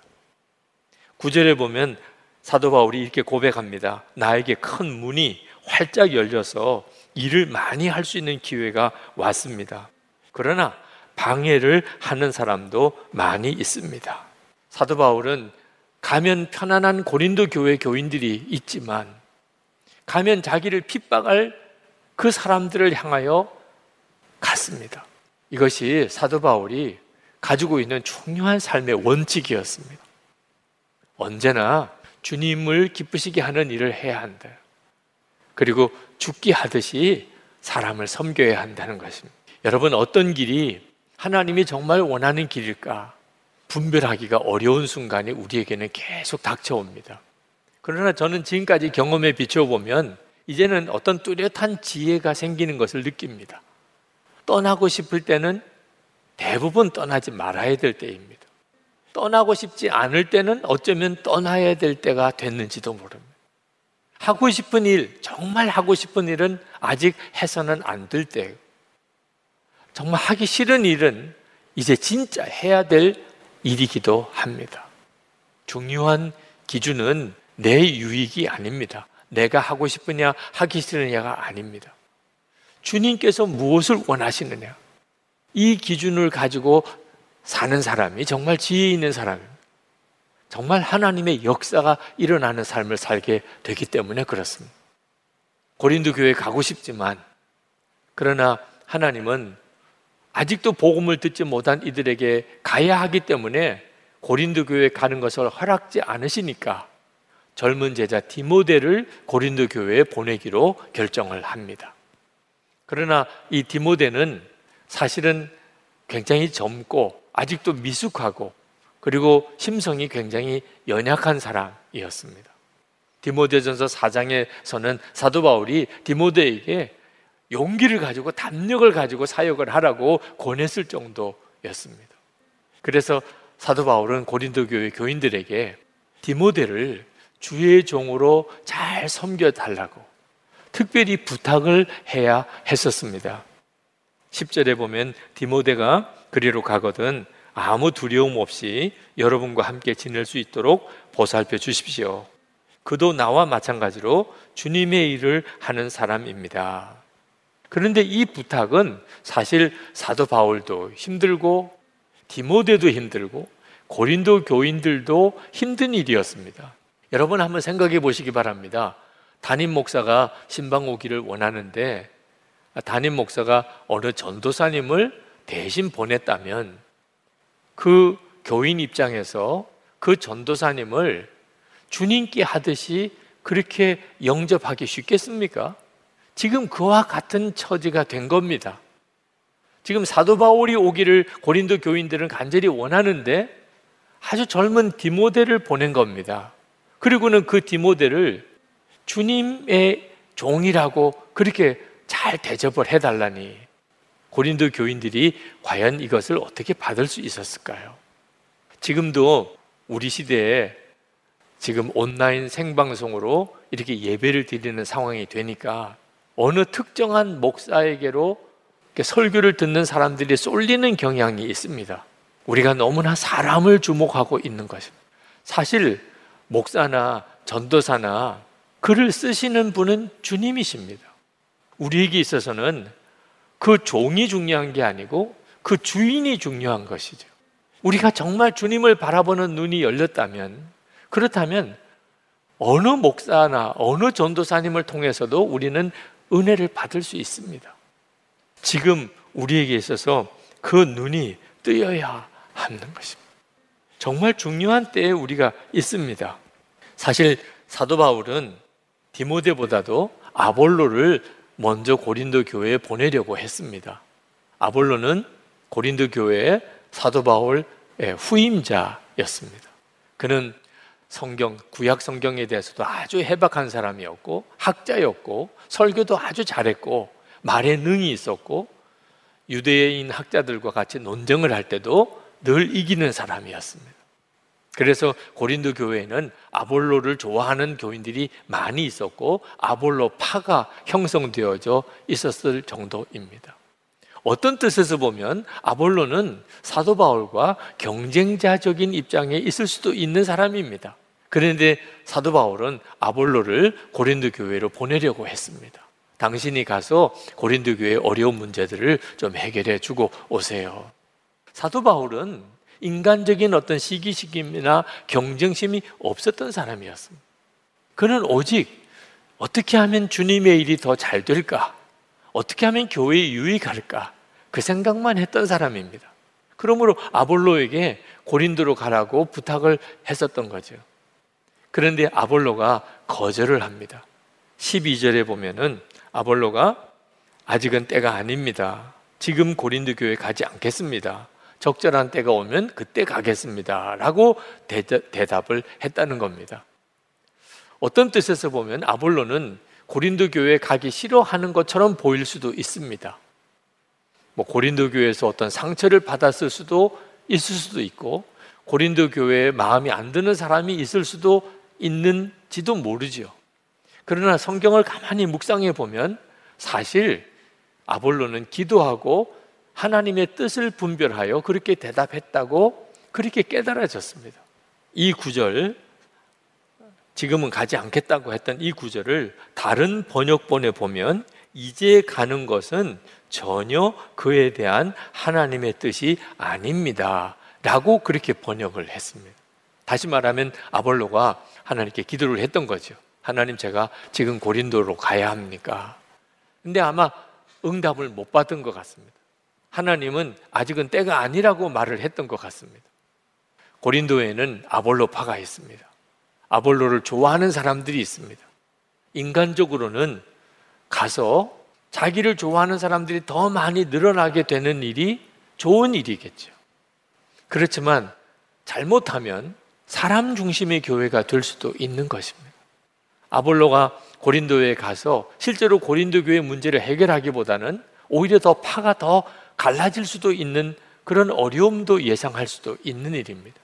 구 절에 보면 사도 바울이 이렇게 고백합니다. 나에게 큰 문이 활짝 열려서 일을 많이 할 수 있는 기회가 왔습니다. 그러나 방해를 하는 사람도 많이 있습니다. 사도 바울은 가면 편안한 고린도 교회 교인들이 있지만 가면 자기를 핍박할 그 사람들을 향하여 갔습니다. 이것이 사도 바울이 가지고 있는 중요한 삶의 원칙이었습니다. 언제나 주님을 기쁘시게 하는 일을 해야 한다. 그리고 죽기 하듯이 사람을 섬겨야 한다는 것입니다. 여러분, 어떤 길이 하나님이 정말 원하는 길일까? 분별하기가 어려운 순간이 우리에게는 계속 닥쳐옵니다. 그러나 저는 지금까지 경험에 비춰보면 이제는 어떤 뚜렷한 지혜가 생기는 것을 느낍니다. 떠나고 싶을 때는 대부분 떠나지 말아야 될 때입니다. 떠나고 싶지 않을 때는 어쩌면 떠나야 될 때가 됐는지도 모릅니다. 하고 싶은 일, 정말 하고 싶은 일은 아직 해서는 안 될 때예요. 정말 하기 싫은 일은 이제 진짜 해야 될 일이기도 합니다. 중요한 기준은 내 유익이 아닙니다. 내가 하고 싶으냐 하기 싫으냐가 아닙니다. 주님께서 무엇을 원하시느냐, 이 기준을 가지고 사는 사람이 정말 지혜 있는 사람입니다. 정말 하나님의 역사가 일어나는 삶을 살게 되기 때문에 그렇습니다. 고린도 교회에 가고 싶지만, 그러나 하나님은 아직도 복음을 듣지 못한 이들에게 가야 하기 때문에 고린도 교회에 가는 것을 허락지 않으시니까 젊은 제자 디모데를 고린도 교회에 보내기로 결정을 합니다. 그러나 이 디모데는 사실은 굉장히 젊고 아직도 미숙하고 그리고 심성이 굉장히 연약한 사람이었습니다. 디모데전서 사 장에서는 사도 바울이 디모데에게 용기를 가지고 담력을 가지고 사역을 하라고 권했을 정도였습니다. 그래서 사도 바울은 고린도 교회 교인들에게 디모데를 주의 종으로 잘 섬겨달라고 특별히 부탁을 해야 했었습니다. 십 절에 보면 디모데가 그리로 가거든 아무 두려움 없이 여러분과 함께 지낼 수 있도록 보살펴 주십시오. 그도 나와 마찬가지로 주님의 일을 하는 사람입니다. 그런데 이 부탁은 사실 사도 바울도 힘들고 디모데도 힘들고 고린도 교인들도 힘든 일이었습니다. 여러분 한번 생각해 보시기 바랍니다. 담임 목사가 신방 오기를 원하는데 담임 목사가 어느 전도사님을 대신 보냈다면 그 교인 입장에서 그 전도사님을 주님께 하듯이 그렇게 영접하기 쉽겠습니까? 지금 그와 같은 처지가 된 겁니다. 지금 사도 바울이 오기를 고린도 교인들은 간절히 원하는데 아주 젊은 디모데를 보낸 겁니다. 그리고는 그 디모데를 주님의 종이라고 그렇게 잘 대접을 해달라니 고린도 교인들이 과연 이것을 어떻게 받을 수 있었을까요? 지금도 우리 시대에 지금 온라인 생방송으로 이렇게 예배를 드리는 상황이 되니까 어느 특정한 목사에게로 설교를 듣는 사람들이 쏠리는 경향이 있습니다. 우리가 너무나 사람을 주목하고 있는 것입니다. 사실 목사나 전도사나 글을 쓰시는 분은 주님이십니다. 우리에게 있어서는 그 종이 중요한 게 아니고 그 주인이 중요한 것이죠. 우리가 정말 주님을 바라보는 눈이 열렸다면, 그렇다면 어느 목사나 어느 전도사님을 통해서도 우리는 은혜를 받을 수 있습니다. 지금 우리에게 있어서 그 눈이 뜨여야 하는 것입니다. 정말 중요한 때에 우리가 있습니다. 사실 사도 바울은 디모데보다도 아볼로를 먼저 고린도 교회에 보내려고 했습니다. 아볼로는 고린도 교회의 사도 바울의 후임자였습니다. 그는 성경, 구약 성경에 대해서도 아주 해박한 사람이었고 학자였고 설교도 아주 잘했고 말에 능이 있었고 유대인 학자들과 같이 논쟁을 할 때도 늘 이기는 사람이었습니다. 그래서 고린도 교회에는 아볼로를 좋아하는 교인들이 많이 있었고 아볼로 파가 형성되어져 있었을 정도입니다. 어떤 뜻에서 보면 아볼로는 사도 바울과 경쟁자적인 입장에 있을 수도 있는 사람입니다. 그런데 사도 바울은 아볼로를 고린도 교회로 보내려고 했습니다. 당신이 가서 고린도 교회의 어려운 문제들을 좀 해결해 주고 오세요. 사도 바울은 인간적인 어떤 시기심이나 경쟁심이 없었던 사람이었습니다. 그는 오직 어떻게 하면 주님의 일이 더 잘 될까? 어떻게 하면 교회에 유익할까? 그 생각만 했던 사람입니다. 그러므로 아볼로에게 고린도로 가라고 부탁을 했었던 거죠. 그런데 아볼로가 거절을 합니다. 십이 절에 보면은 아볼로가 아직은 때가 아닙니다. 지금 고린도 교회에 가지 않겠습니다. 적절한 때가 오면 그때 가겠습니다. 라고 대답을 했다는 겁니다. 어떤 뜻에서 보면 아볼로는 고린도 교회에 가기 싫어하는 것처럼 보일 수도 있습니다. 뭐 고린도 교회에서 어떤 상처를 받았을 수도 있을 수도 있고 고린도 교회에 마음이 안 드는 사람이 있을 수도 있는지도 모르죠. 그러나 성경을 가만히 묵상해 보면 사실 아볼로는 기도하고 하나님의 뜻을 분별하여 그렇게 대답했다고 그렇게 깨달아졌습니다. 이 구절, 지금은 가지 않겠다고 했던 이 구절을 다른 번역본에 보면 이제 가는 것은 전혀 그에 대한 하나님의 뜻이 아닙니다 라고 그렇게 번역을 했습니다. 다시 말하면 아볼로가 하나님께 기도를 했던 거죠. 하나님, 제가 지금 고린도로 가야 합니까? 근데 아마 응답을 못 받은 것 같습니다. 하나님은 아직은 때가 아니라고 말을 했던 것 같습니다. 고린도에는 아볼로파가 있습니다. 아볼로를 좋아하는 사람들이 있습니다. 인간적으로는 가서 자기를 좋아하는 사람들이 더 많이 늘어나게 되는 일이 좋은 일이겠죠. 그렇지만 잘못하면 사람 중심의 교회가 될 수도 있는 것입니다. 아볼로가 고린도에 가서 실제로 고린도 교회의 문제를 해결하기보다는 오히려 더 파가 더 갈라질 수도 있는 그런 어려움도 예상할 수도 있는 일입니다.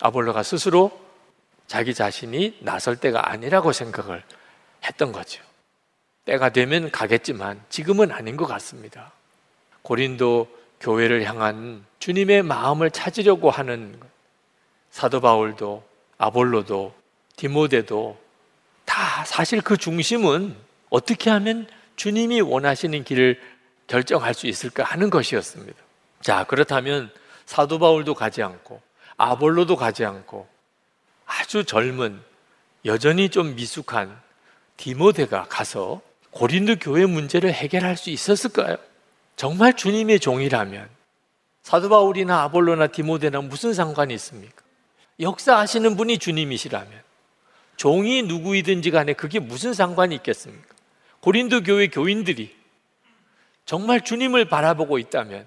아볼로가 스스로 자기 자신이 나설 때가 아니라고 생각을 했던 거죠. 때가 되면 가겠지만 지금은 아닌 것 같습니다. 고린도 교회를 향한 주님의 마음을 찾으려고 하는 사도 바울도 아볼로도 디모데도 다 사실 그 중심은 어떻게 하면 주님이 원하시는 길을 결정할 수 있을까 하는 것이었습니다. 자, 그렇다면 사도 바울도 가지 않고 아볼로도 가지 않고 아주 젊은 여전히 좀 미숙한 디모데가 가서 고린도 교회 문제를 해결할 수 있었을까요? 정말 주님의 종이라면 사도 바울이나 아볼로나 디모데나 무슨 상관이 있습니까? 역사하시는 분이 주님이시라면 종이 누구이든지 간에 그게 무슨 상관이 있겠습니까? 고린도 교회 교인들이 정말 주님을 바라보고 있다면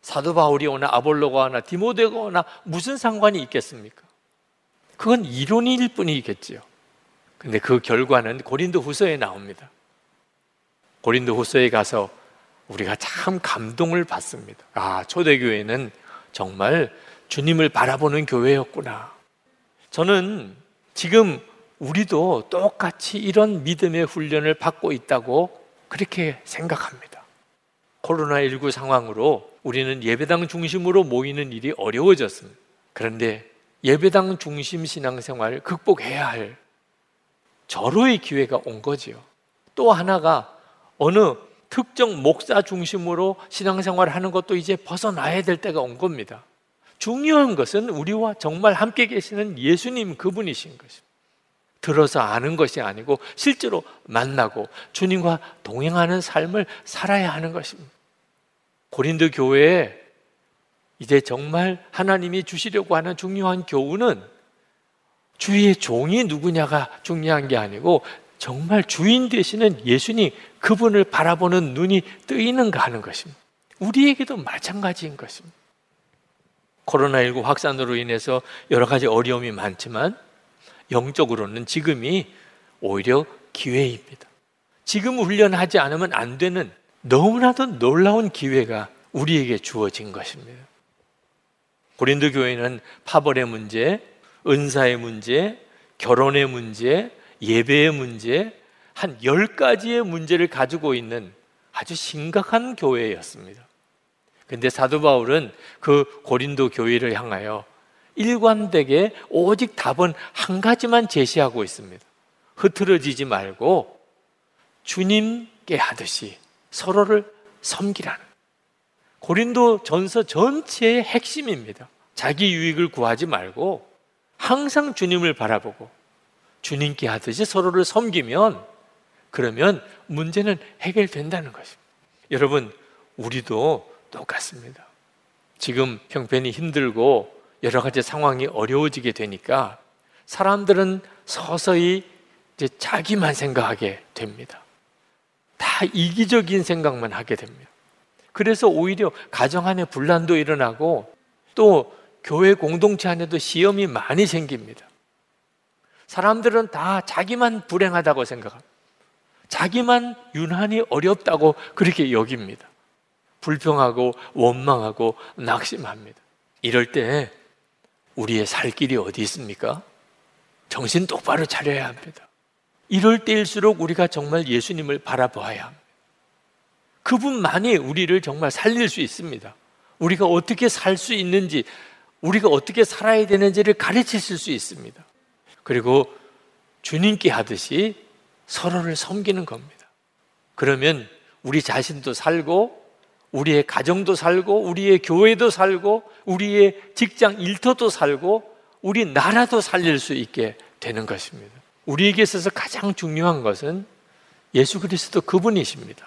사도 바울이 오나 아볼로가 오나 디모데가 오나 무슨 상관이 있겠습니까? 그건 이론일 뿐이겠지요. 근데 그 결과는 고린도 후서에 나옵니다. 고린도 후서에 가서 우리가 참 감동을 받습니다. 아, 초대교회는 정말 주님을 바라보는 교회였구나. 저는 지금 우리도 똑같이 이런 믿음의 훈련을 받고 있다고 그렇게 생각합니다. 코로나십구 상황으로 우리는 예배당 중심으로 모이는 일이 어려워졌습니다. 그런데 예배당 중심 신앙생활을 극복해야 할 절호의 기회가 온 거지요. 또 하나가 어느 특정 목사 중심으로 신앙생활을 하는 것도 이제 벗어나야 될 때가 온 겁니다. 중요한 것은 우리와 정말 함께 계시는 예수님 그분이신 것입니다. 들어서 아는 것이 아니고 실제로 만나고 주님과 동행하는 삶을 살아야 하는 것입니다. 고린도 교회에 이제 정말 하나님이 주시려고 하는 중요한 교훈은 주의 종이 누구냐가 중요한 게 아니고 정말 주인 되시는 예수님 그분을 바라보는 눈이 뜨이는가 하는 것입니다. 우리에게도 마찬가지인 것입니다. 코로나십구 확산으로 인해서 여러 가지 어려움이 많지만 영적으로는 지금이 오히려 기회입니다. 지금 훈련하지 않으면 안 되는 너무나도 놀라운 기회가 우리에게 주어진 것입니다. 고린도 교회는 파벌의 문제, 은사의 문제, 결혼의 문제, 예배의 문제 한 열 가지의 문제를 가지고 있는 아주 심각한 교회였습니다. 그런데 사도 바울은 그 고린도 교회를 향하여 일관되게 오직 답은 한 가지만 제시하고 있습니다. 흐트러지지 말고 주님께 하듯이 서로를 섬기라는 고린도전서 전체의 핵심입니다. 자기 유익을 구하지 말고 항상 주님을 바라보고 주님께 하듯이 서로를 섬기면 그러면 문제는 해결된다는 것입니다. 여러분, 우리도 똑같습니다. 지금 형편이 힘들고 여러 가지 상황이 어려워지게 되니까 사람들은 서서히 이제 자기만 생각하게 됩니다. 다 이기적인 생각만 하게 됩니다. 그래서 오히려 가정 안에 분란도 일어나고 또 교회 공동체 안에도 시험이 많이 생깁니다. 사람들은 다 자기만 불행하다고 생각합니다. 자기만 유난히 어렵다고 그렇게 여깁니다. 불평하고 원망하고 낙심합니다. 이럴 때 우리의 살 길이 어디 있습니까? 정신 똑바로 차려야 합니다. 이럴 때일수록 우리가 정말 예수님을 바라봐야 합니다. 그분만이 우리를 정말 살릴 수 있습니다. 우리가 어떻게 살 수 있는지, 우리가 어떻게 살아야 되는지를 가르치실 수 있습니다. 그리고 주님께 하듯이 서로를 섬기는 겁니다. 그러면 우리 자신도 살고, 우리의 가정도 살고, 우리의 교회도 살고, 우리의 직장 일터도 살고, 우리 나라도 살릴 수 있게 되는 것입니다. 우리에게 있어서 가장 중요한 것은 예수 그리스도 그분이십니다.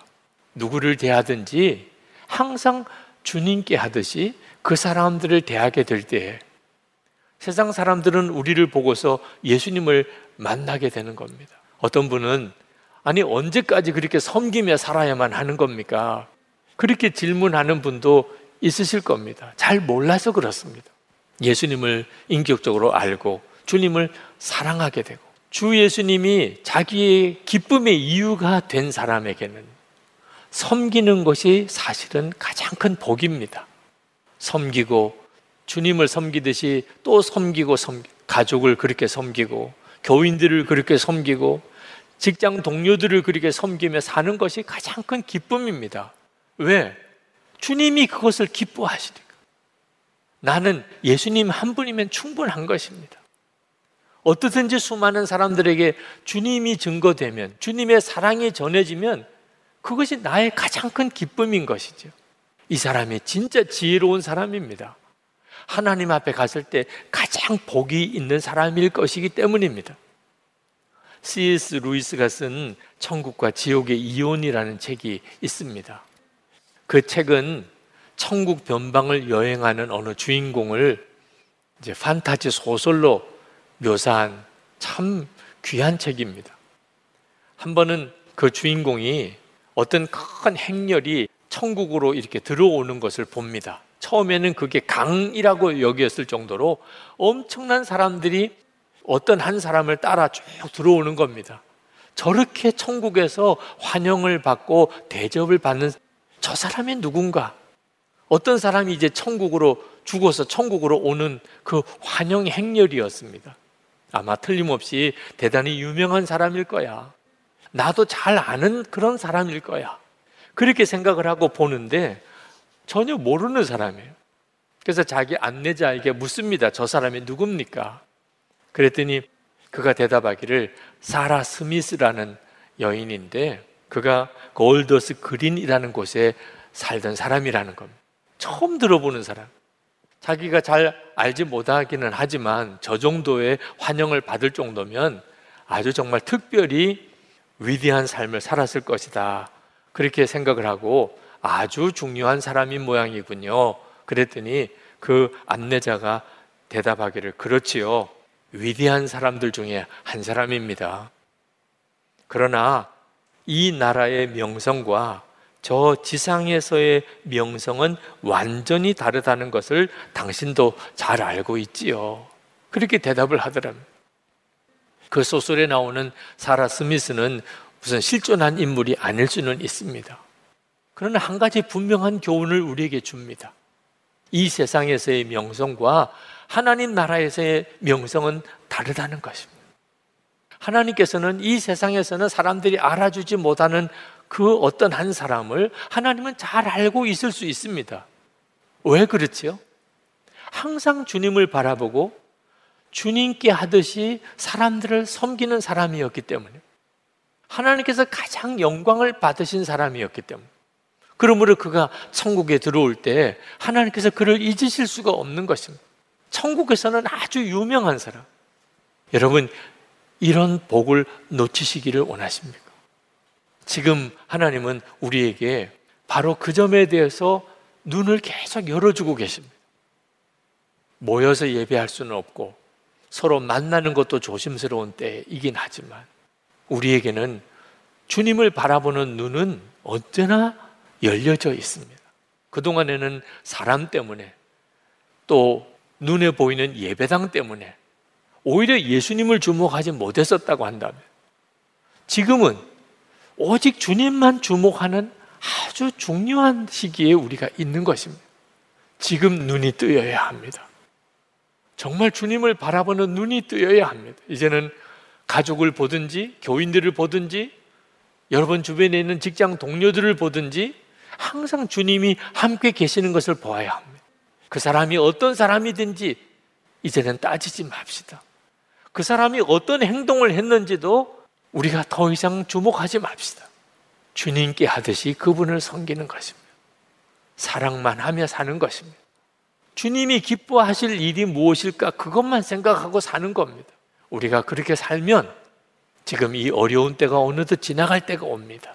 누구를 대하든지 항상 주님께 하듯이 그 사람들을 대하게 될 때에 세상 사람들은 우리를 보고서 예수님을 만나게 되는 겁니다. 어떤 분은 아니 언제까지 그렇게 섬기며 살아야만 하는 겁니까? 그렇게 질문하는 분도 있으실 겁니다. 잘 몰라서 그렇습니다. 예수님을 인격적으로 알고 주님을 사랑하게 되고 주 예수님이 자기의 기쁨의 이유가 된 사람에게는 섬기는 것이 사실은 가장 큰 복입니다. 섬기고 주님을 섬기듯이 또 섬기고 섬기, 가족을 그렇게 섬기고 교인들을 그렇게 섬기고 직장 동료들을 그렇게 섬기며 사는 것이 가장 큰 기쁨입니다. 왜? 주님이 그것을 기뻐하시니까. 나는 예수님 한 분이면 충분한 것입니다. 어떻든지 수많은 사람들에게 주님이 증거되면, 주님의 사랑이 전해지면 그것이 나의 가장 큰 기쁨인 것이죠. 이 사람이 진짜 지혜로운 사람입니다. 하나님 앞에 갔을 때 가장 복이 있는 사람일 것이기 때문입니다. 씨 에스 루이스가 쓴 천국과 지옥의 이론이라는 책이 있습니다. 그 책은 천국 변방을 여행하는 어느 주인공을 이제 판타지 소설로 묘사한 참 귀한 책입니다. 한 번은 그 주인공이 어떤 큰 행렬이 천국으로 이렇게 들어오는 것을 봅니다. 처음에는 그게 강이라고 여겼을 정도로 엄청난 사람들이 어떤 한 사람을 따라 쭉 들어오는 겁니다. 저렇게 천국에서 환영을 받고 대접을 받는 저 사람이 누군가? 어떤 사람이 이제 천국으로 죽어서 천국으로 오는 그 환영 행렬이었습니다. 아마 틀림없이 대단히 유명한 사람일 거야. 나도 잘 아는 그런 사람일 거야. 그렇게 생각을 하고 보는데 전혀 모르는 사람이에요. 그래서 자기 안내자에게 묻습니다. 저 사람이 누굽니까? 그랬더니 그가 대답하기를 사라 스미스라는 여인인데 그가 골더스 그린이라는 곳에 살던 사람이라는 겁니다. 처음 들어보는 사람. 자기가 잘 알지 못하기는 하지만 저 정도의 환영을 받을 정도면 아주 정말 특별히 위대한 삶을 살았을 것이다. 그렇게 생각을 하고 아주 중요한 사람인 모양이군요. 그랬더니 그 안내자가 대답하기를 그렇지요. 위대한 사람들 중에 한 사람입니다. 그러나 이 나라의 명성과 저 지상에서의 명성은 완전히 다르다는 것을 당신도 잘 알고 있지요. 그렇게 대답을 하더랍니다. 그 소설에 나오는 사라 스미스는 무슨 실존한 인물이 아닐 수는 있습니다. 그러나 한 가지 분명한 교훈을 우리에게 줍니다. 이 세상에서의 명성과 하나님 나라에서의 명성은 다르다는 것입니다. 하나님께서는 이 세상에서는 사람들이 알아주지 못하는 그 어떤 한 사람을 하나님은 잘 알고 있을 수 있습니다. 왜 그렇지요? 항상 주님을 바라보고 주님께 하듯이 사람들을 섬기는 사람이었기 때문에 하나님께서 가장 영광을 받으신 사람이었기 때문에 그러므로 그가 천국에 들어올 때 하나님께서 그를 잊으실 수가 없는 것입니다. 천국에서는 아주 유명한 사람. 여러분 이런 복을 놓치시기를 원하십니까? 지금 하나님은 우리에게 바로 그 점에 대해서 눈을 계속 열어주고 계십니다. 모여서 예배할 수는 없고 서로 만나는 것도 조심스러운 때이긴 하지만 우리에게는 주님을 바라보는 눈은 언제나 열려져 있습니다. 그동안에는 사람 때문에 또 눈에 보이는 예배당 때문에 오히려 예수님을 주목하지 못했었다고 한다면 지금은 오직 주님만 주목하는 아주 중요한 시기에 우리가 있는 것입니다. 지금 눈이 뜨여야 합니다. 정말 주님을 바라보는 눈이 뜨여야 합니다. 이제는 가족을 보든지 교인들을 보든지 여러분 주변에 있는 직장 동료들을 보든지 항상 주님이 함께 계시는 것을 보아야 합니다. 그 사람이 어떤 사람이든지 이제는 따지지 맙시다. 그 사람이 어떤 행동을 했는지도 우리가 더 이상 주목하지 맙시다. 주님께 하듯이 그분을 섬기는 것입니다. 사랑만 하며 사는 것입니다. 주님이 기뻐하실 일이 무엇일까? 그것만 생각하고 사는 겁니다. 우리가 그렇게 살면 지금 이 어려운 때가 어느덧 지나갈 때가 옵니다.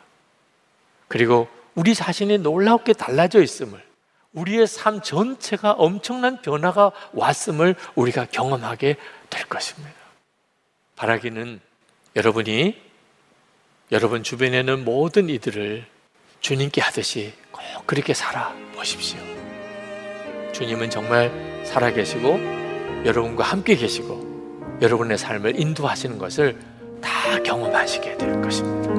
그리고 우리 자신이 놀랍게 달라져 있음을, 우리의 삶 전체가 엄청난 변화가 왔음을 우리가 경험하게 될 것입니다. 바라기는 여러분이 여러분 주변에 있는 모든 이들을 주님께 하듯이 꼭 그렇게 살아보십시오. 주님은 정말 살아계시고 여러분과 함께 계시고 여러분의 삶을 인도하시는 것을 다 경험하시게 될 것입니다.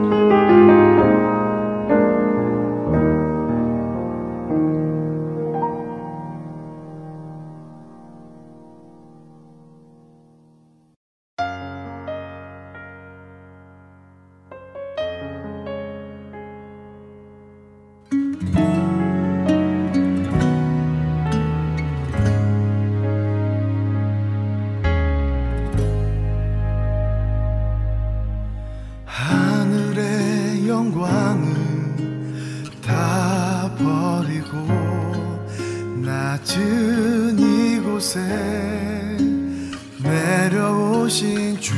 내려오신 주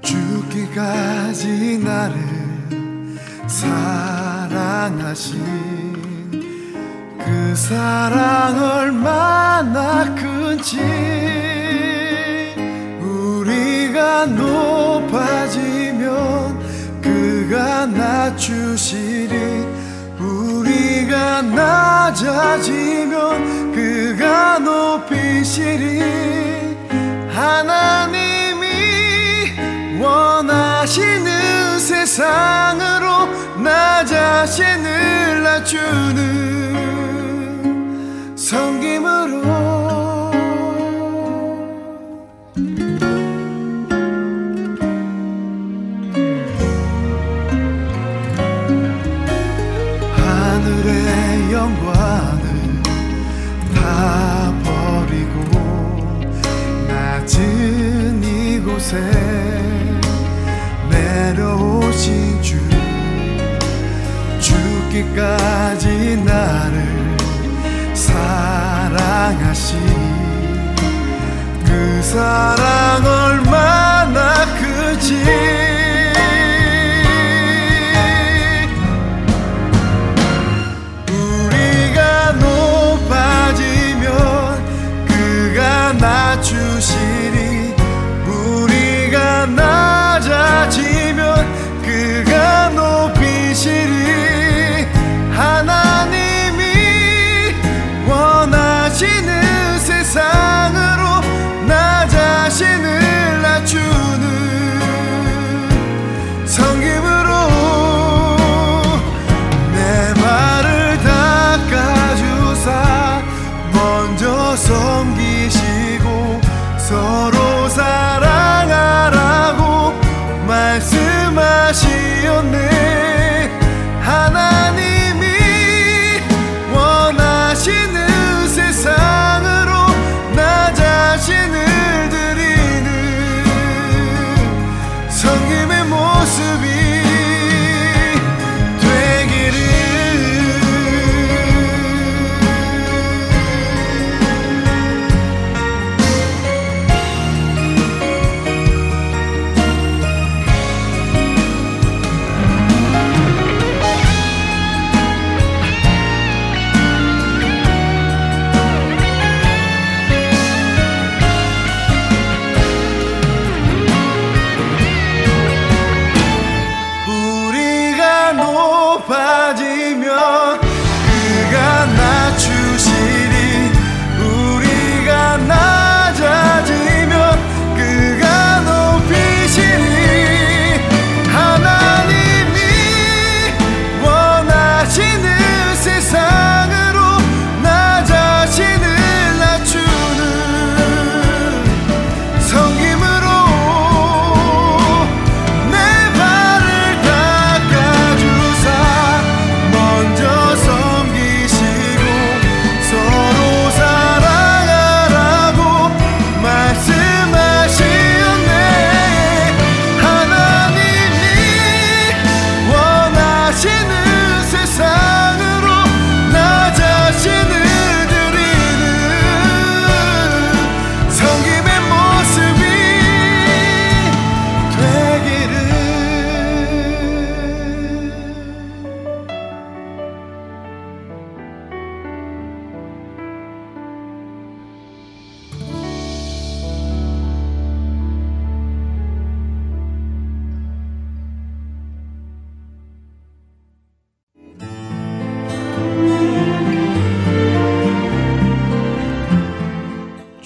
죽기까지 나를 사랑하신 그 사랑 얼마나 크지. 우리가 높아지면 그가 낮추시리, 낮아지면 그가 높이시리. 하나님이 원하시는 세상으로 나 자신을 낮추는 성김으로 내 발을 닦아주사 먼저 섬기시고 서로 사랑하라고 말씀하시었네. 하나님이 원하시는 세상으로 나 자신을 드리는 성김의 모습이